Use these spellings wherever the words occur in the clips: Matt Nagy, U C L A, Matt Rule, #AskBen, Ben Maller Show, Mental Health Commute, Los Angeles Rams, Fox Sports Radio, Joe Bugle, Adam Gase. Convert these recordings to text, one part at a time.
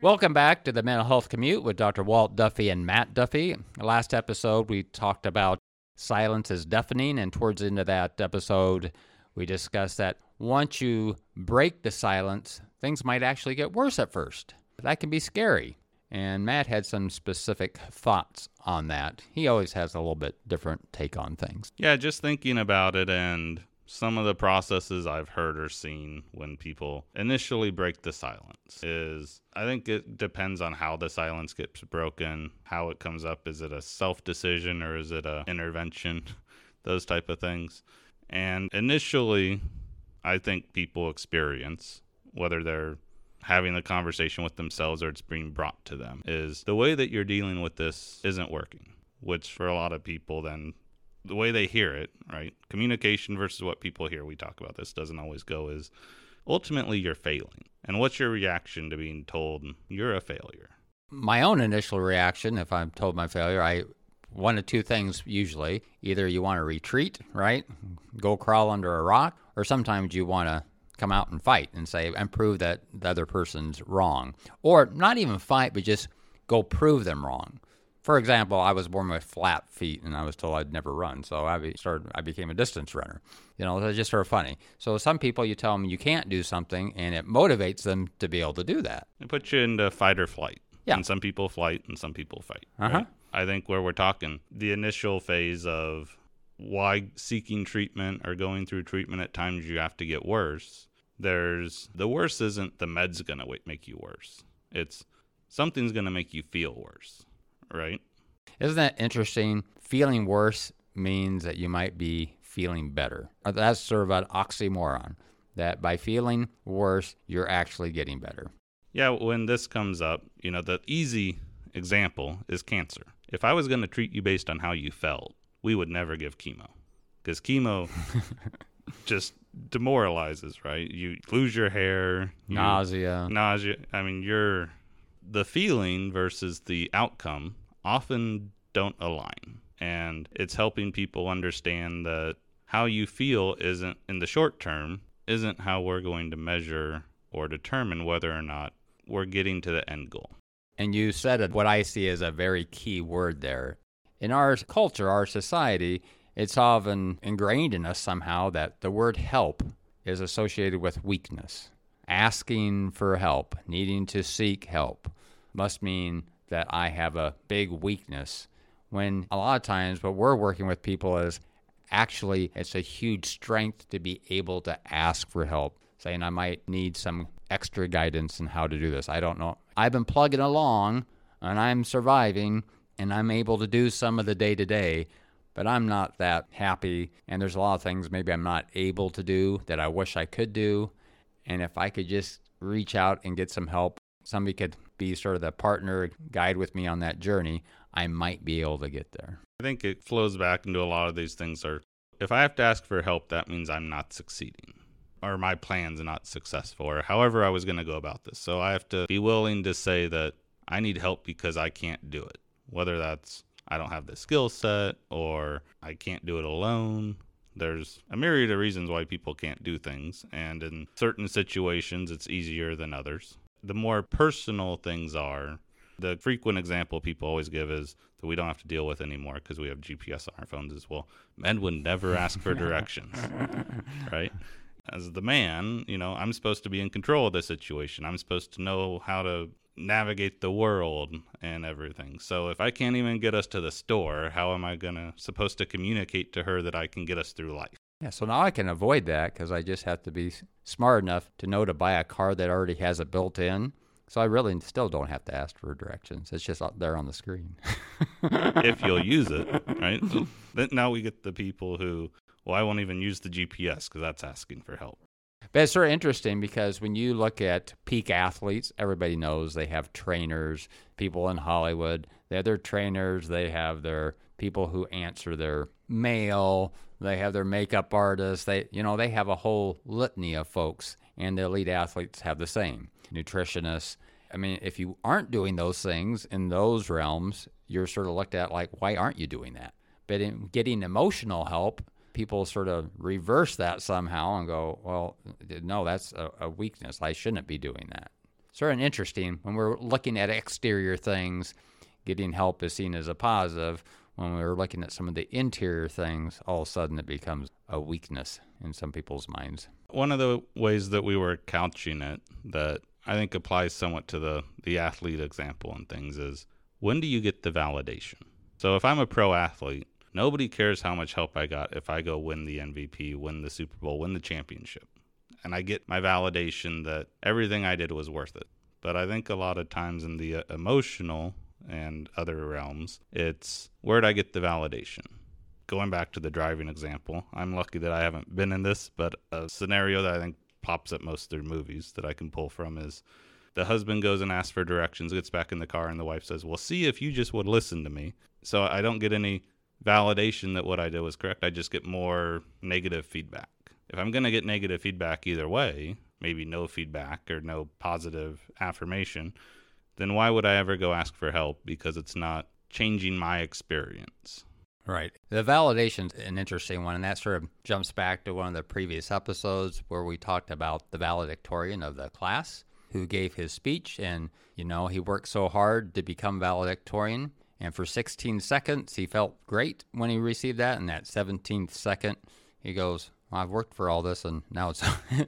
Welcome back to the Mental Health Commute with Dr. Walt Duffy and Matt Duffy. Last episode, we talked about silence is deafening, and towards the end of that episode, we discussed that once you break the silence, things might actually get worse at first. That can be scary. And Matt had some specific thoughts on that. He always has a little bit different take on things. Yeah, just thinking about it and some of the processes I've heard or seen when people initially break the silence is, I think it depends on how the silence gets broken, how it comes up. Is it a self-decision or is it an intervention? Those type of things. And initially, I think people experience, whether they're having the conversation with themselves or it's being brought to them, is the way that you're dealing with this isn't working, which for a lot of people then, the way they hear it, right? Communication versus what people hear, we talk about this, doesn't always go, is ultimately you're failing. And what's your reaction to being told you're a failure? My own initial reaction, if I'm told my failure, one of two things usually. Either you want to retreat, right? Go crawl under a rock, or sometimes you want to come out and fight and say, and prove that the other person's wrong. Or not even fight, but just go prove them wrong. For example, I was born with flat feet and I was told I'd never run. So I became a distance runner. You know, that's just sort of funny. So some people, you tell them you can't do something and it motivates them to be able to do that. It puts you into fight or flight. Yeah. And some people flight and some people fight. Uh-huh. Right? I think where we're talking, the initial phase of why seeking treatment or going through treatment at times you have to get worse, there's the worse isn't the med's going to make you worse. It's something's going to make you feel worse, right? Isn't that interesting? Feeling worse means that you might be feeling better. That's sort of an oxymoron, that by feeling worse, you're actually getting better. Yeah, when this comes up, you know, the easy example is cancer. If I was going to treat you based on how you felt, we would never give chemo, because chemo just demoralizes, right? You lose your hair. Nausea. I mean, the feeling versus the outcome often don't align. And it's helping people understand that how you feel isn't, in the short term, isn't how we're going to measure or determine whether or not we're getting to the end goal. And you said what I see as a very key word there. In our culture, our society, it's often ingrained in us somehow that the word help is associated with weakness. Asking for help, needing to seek help, must mean that I have a big weakness. When a lot of times what we're working with people is actually it's a huge strength to be able to ask for help, saying I might need some extra guidance in how to do this. I don't know. I've been plugging along, and I'm surviving, and I'm able to do some of the day-to-day, but I'm not that happy, and there's a lot of things maybe I'm not able to do that I wish I could do, and if I could just reach out and get some help, somebody could be sort of the partner, guide with me on that journey, I might be able to get there. I think it flows back into a lot of these things are, if I have to ask for help, that means I'm not succeeding, or my plan's not successful, or however I was going to go about this. So I have to be willing to say that I need help because I can't do it, whether that's I don't have the skill set or I can't do it alone. There's a myriad of reasons why people can't do things, and in certain situations, it's easier than others. The more personal things are, the frequent example people always give is that we don't have to deal with anymore because we have GPS on our phones as well. Men would never ask for directions, right? As the man, you know, I'm supposed to be in control of the situation. I'm supposed to know how to navigate the world and everything. So if I can't even get us to the store, how am I supposed to communicate to her that I can get us through life? Yeah, so now I can avoid that because I just have to be smart enough to know to buy a car that already has it built in. So I really still don't have to ask for directions. It's just out there on the screen. If you'll use it, right? But now we get the people who, I won't even use the GPS because that's asking for help. But it's sort of interesting because when you look at peak athletes, everybody knows they have trainers, people in Hollywood, they have their trainers, they have their people who answer their mail, they have their makeup artists, they have a whole litany of folks, and the elite athletes have the same. Nutritionists. I mean, if you aren't doing those things in those realms, you're sort of looked at like, why aren't you doing that? But in getting emotional help, people sort of reverse that somehow and go, well, no, that's a weakness. I shouldn't be doing that. sort of interesting. When we're looking at exterior things, getting help is seen as a positive. When we're looking at some of the interior things, all of a sudden it becomes a weakness in some people's minds. One of the ways that we were couching it that I think applies somewhat to the athlete example and things is, when do you get the validation? So if I'm a pro athlete, nobody cares how much help I got if I go win the MVP, win the Super Bowl, win the championship. And I get my validation that everything I did was worth it. But I think a lot of times in the emotional and other realms, it's where'd I get the validation? Going back to the driving example, I'm lucky that I haven't been in this, but a scenario that I think pops up most through movies that I can pull from is the husband goes and asks for directions, gets back in the car, and the wife says, well, see if you just would listen to me. So I don't get any validation that what I did was correct. I just get more negative feedback. If I'm going to get negative feedback either way, maybe no feedback or no positive affirmation, then why would I ever go ask for help? Because it's not changing my experience. Right. The validation's an interesting one, and that sort of jumps back to one of the previous episodes where we talked about the valedictorian of the class who gave his speech, and, you know, he worked so hard to become valedictorian, and for 16 seconds, he felt great when he received that, and that 17th second, he goes, well, I've worked for all this, and now it's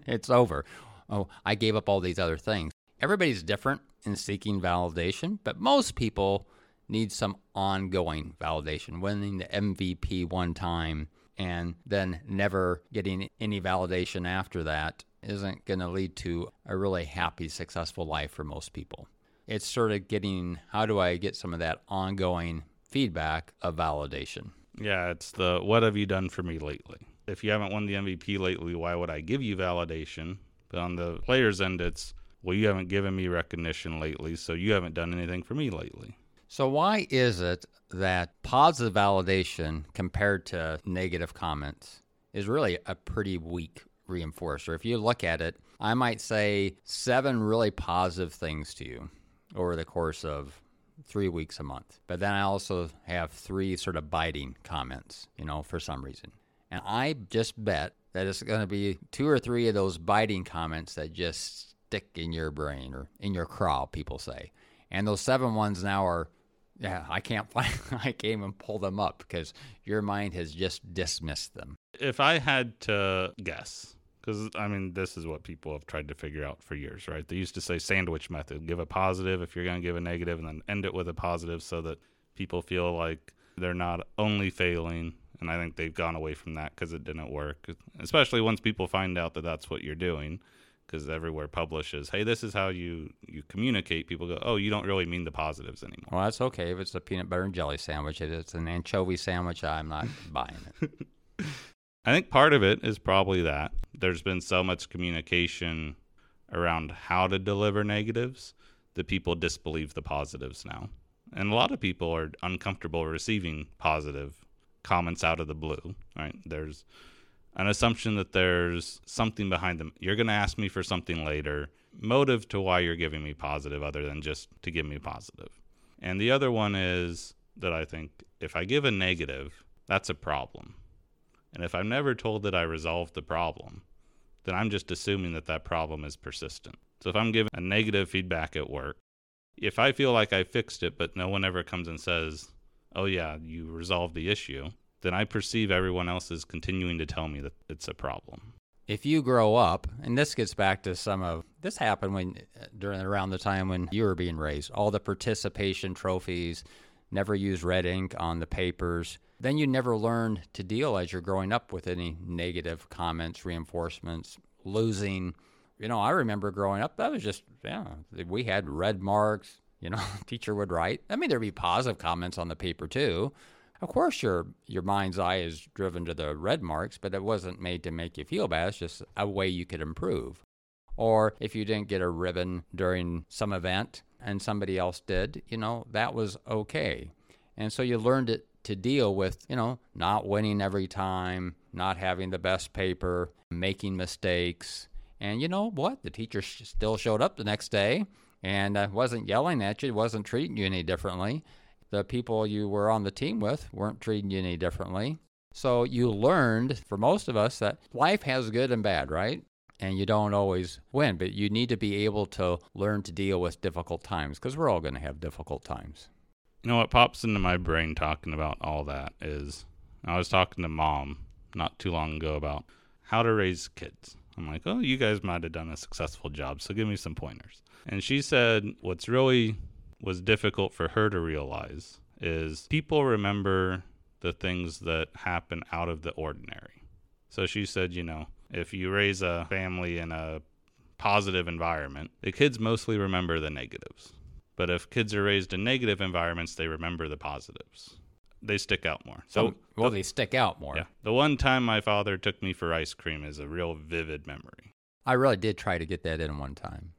it's over. Oh, I gave up all these other things. Everybody's different in seeking validation, but most people need some ongoing validation, winning the MVP one time and then never getting any validation after that isn't going to lead to a really happy, successful life for most people. It's sort of getting, how do I get some of that ongoing feedback of validation? Yeah, it's the, what have you done for me lately? If you haven't won the MVP lately, why would I give you validation? But on the player's end, it's, well, you haven't given me recognition lately, so you haven't done anything for me lately. So why is it that positive validation compared to negative comments is really a pretty weak reinforcer? If you look at it, I might say 7 really positive things to you over the course of 3 weeks a month. But then I also have 3 sort of biting comments, you know, for some reason. And I just bet that it's going to be 2 or 3 of those biting comments that just stick in your brain or in your craw, people say. And those 7 ones now are, yeah, I can't find, I can't even pull them up because your mind has just dismissed them. If I had to guess, because, I mean, this is what people have tried to figure out for years, right? They used to say sandwich method, give a positive if you're going to give a negative and then end it with a positive so that people feel like they're not only failing. And I think they've gone away from that because it didn't work, especially once people find out that that's what you're doing. Because everywhere publishes, hey, this is how you communicate. People go, oh, you don't really mean the positives anymore. Well, that's okay. If it's a peanut butter and jelly sandwich, if it's an anchovy sandwich, I'm not buying it. I think part of it is probably that there's been so much communication around how to deliver negatives that people disbelieve the positives now. And a lot of people are uncomfortable receiving positive comments out of the blue, right? There's an assumption that there's something behind them. You're going to ask me for something later. Motive to why you're giving me positive other than just to give me positive. And the other one is that I think if I give a negative, that's a problem. And if I'm never told that I resolved the problem, then I'm just assuming that that problem is persistent. So if I'm given a negative feedback at work, if I feel like I fixed it, but no one ever comes and says, oh yeah, you resolved the issue, then I perceive everyone else is continuing to tell me that it's a problem. If you grow up, and this gets back to some of, this happened when around the time when you were being raised, all the participation trophies, never use red ink on the papers. Then you never learned to deal as you're growing up with any negative comments, reinforcements, losing. You know, I remember growing up, that was just, yeah, we had red marks, you know, teacher would write. I mean, there'd be positive comments on the paper too. Of course, your mind's eye is driven to the red marks, but it wasn't made to make you feel bad. It's just a way you could improve. Or if you didn't get a ribbon during some event and somebody else did, you know, that was okay. And so you learned it to deal with, you know, not winning every time, not having the best paper, making mistakes. And you know what? The teacher still showed up the next day and wasn't yelling at you, wasn't treating you any differently. The people you were on the team with weren't treating you any differently. So you learned, for most of us, that life has good and bad, right? and you don't always win, but you need to be able to learn to deal with difficult times, because we're all going to have difficult times. You know what pops into my brain talking about all that is, I was talking to Mom not too long ago about how to raise kids. I'm like, oh, you guys might have done a successful job, so give me some pointers. And she said what's really was difficult for her to realize is people remember the things that happen out of the ordinary. So she said, you know, if you raise a family in a positive environment, the kids mostly remember the negatives. But if kids are raised in negative environments, they remember the positives. They stick out more. They stick out more. Yeah. The one time my father took me for ice cream is a real vivid memory. I really did try to get that in one time.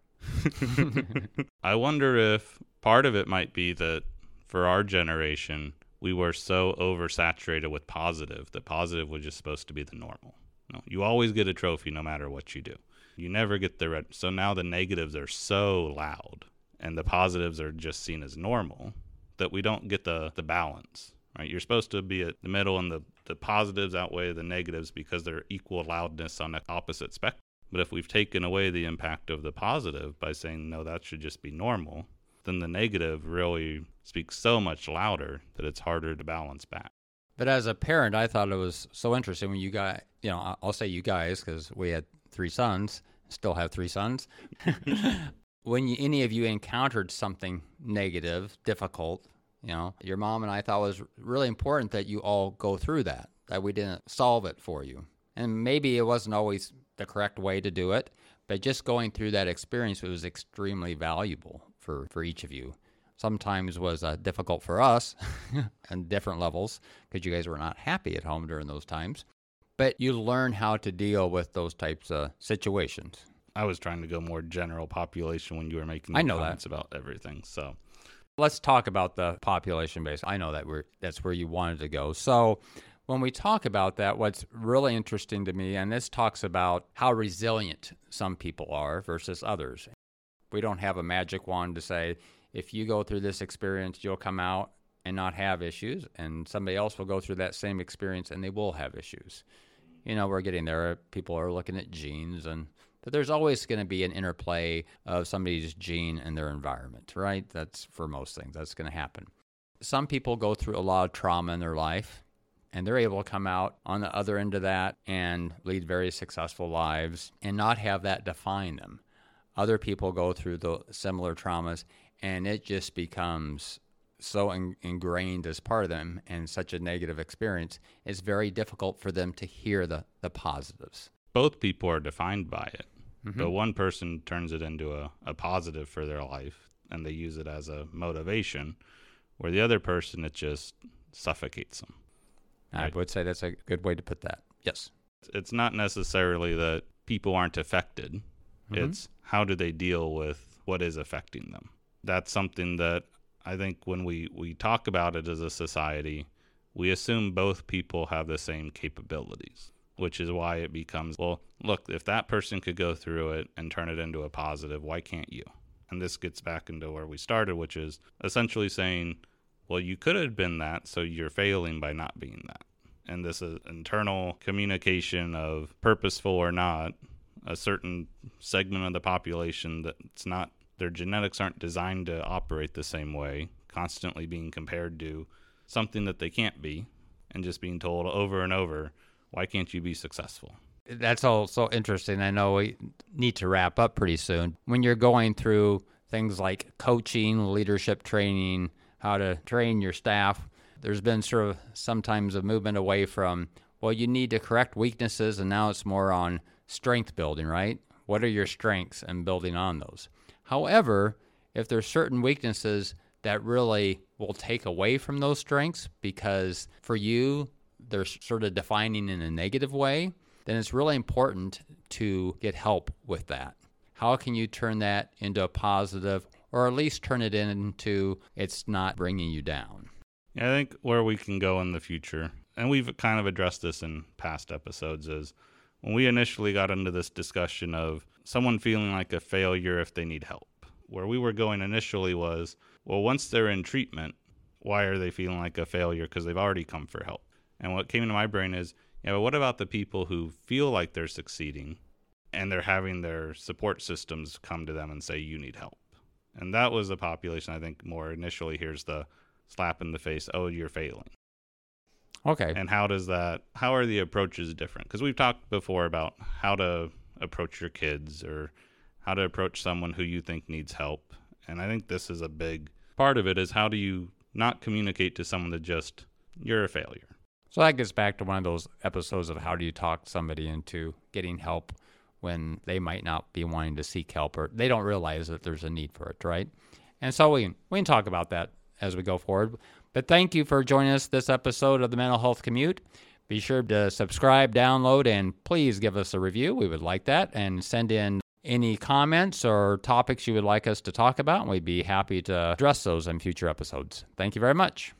I wonder if part of it might be that for our generation, we were so oversaturated with positive that positive was just supposed to be the normal. No, you always get a trophy no matter what you do. You never get the red. So now the negatives are so loud and the positives are just seen as normal that we don't get the balance. Right? You're supposed to be at the middle, and the positives outweigh the negatives because they're equal loudness on the opposite spectrum. But if we've taken away the impact of the positive by saying, no, that should just be normal, then the negative really speaks so much louder that it's harder to balance back. But as a parent, I thought it was so interesting when you guys, I'll say you guys because we had three sons, still have three sons. When any of you encountered something negative, difficult, your mom and I thought it was really important that you all go through that we didn't solve it for you. And maybe it wasn't always the correct way to do it, but just going through that experience was extremely valuable for each of you. Sometimes was difficult for us on different levels because you guys were not happy at home during those times. But you learn how to deal with those types of situations. I was trying to go more general population when you were making the comments about everything. So let's talk about the population base. I know that that's where you wanted to go. So when we talk about that, what's really interesting to me, and this talks about how resilient some people are versus others. We don't have a magic wand to say, if you go through this experience, you'll come out and not have issues, and somebody else will go through that same experience and they will have issues. We're getting there. People are looking at genes but there's always going to be an interplay of somebody's gene and their environment, right? That's for most things. That's going to happen. Some people go through a lot of trauma in their life, and they're able to come out on the other end of that and lead very successful lives and not have that define them. Other people go through the similar traumas, and it just becomes so ingrained as part of them and such a negative experience, it's very difficult for them to hear the positives. Both people are defined by it, but one person turns it into a positive for their life, and they use it as a motivation, where the other person, it just suffocates them. Right? I would say that's a good way to put that. Yes. It's not necessarily that people aren't affected. Mm-hmm. It's how do they deal with what is affecting them. That's something that I think when we talk about it as a society, we assume both people have the same capabilities, which is why it becomes, well, look, if that person could go through it and turn it into a positive, why can't you? And this gets back into where we started, which is essentially saying, well, you could have been that, so you're failing by not being that. And this is internal communication of purposeful or not, a certain segment of the population that's not, their genetics aren't designed to operate the same way, constantly being compared to something that they can't be and just being told over and over, why can't you be successful? That's all so interesting. I know we need to wrap up pretty soon. When you're going through things like coaching, leadership training, how to train your staff, there's been sort of sometimes a movement away from, well, you need to correct weaknesses, and now it's more on strength building, right? What are your strengths and building on those? However, if there's certain weaknesses that really will take away from those strengths because for you, they're sort of defining in a negative way, then it's really important to get help with that. How can you turn that into a positive, or at least turn it into it's not bringing you down? I think where we can go in the future, and we've kind of addressed this in past episodes, is when we initially got into this discussion of someone feeling like a failure if they need help. Where we were going initially was, well, once they're in treatment, why are they feeling like a failure? Because they've already come for help. And what came into my brain is, but what about the people who feel like they're succeeding, and they're having their support systems come to them and say, you need help. And that was the population, I think, more initially. Here's the slap in the face, oh, you're failing. Okay. And how are the approaches different? Because we've talked before about how to approach your kids or how to approach someone who you think needs help. And I think this is a big part of it, is how do you not communicate to someone that just, you're a failure. So that gets back to one of those episodes of how do you talk somebody into getting help when they might not be wanting to seek help, or they don't realize that there's a need for it, right? And so we can talk about that as we go forward. But thank you for joining us this episode of the Mental Health Commute. Be sure to subscribe, download, and please give us a review. We would like that. And send in any comments or topics you would like us to talk about, and we'd be happy to address those in future episodes. Thank you very much.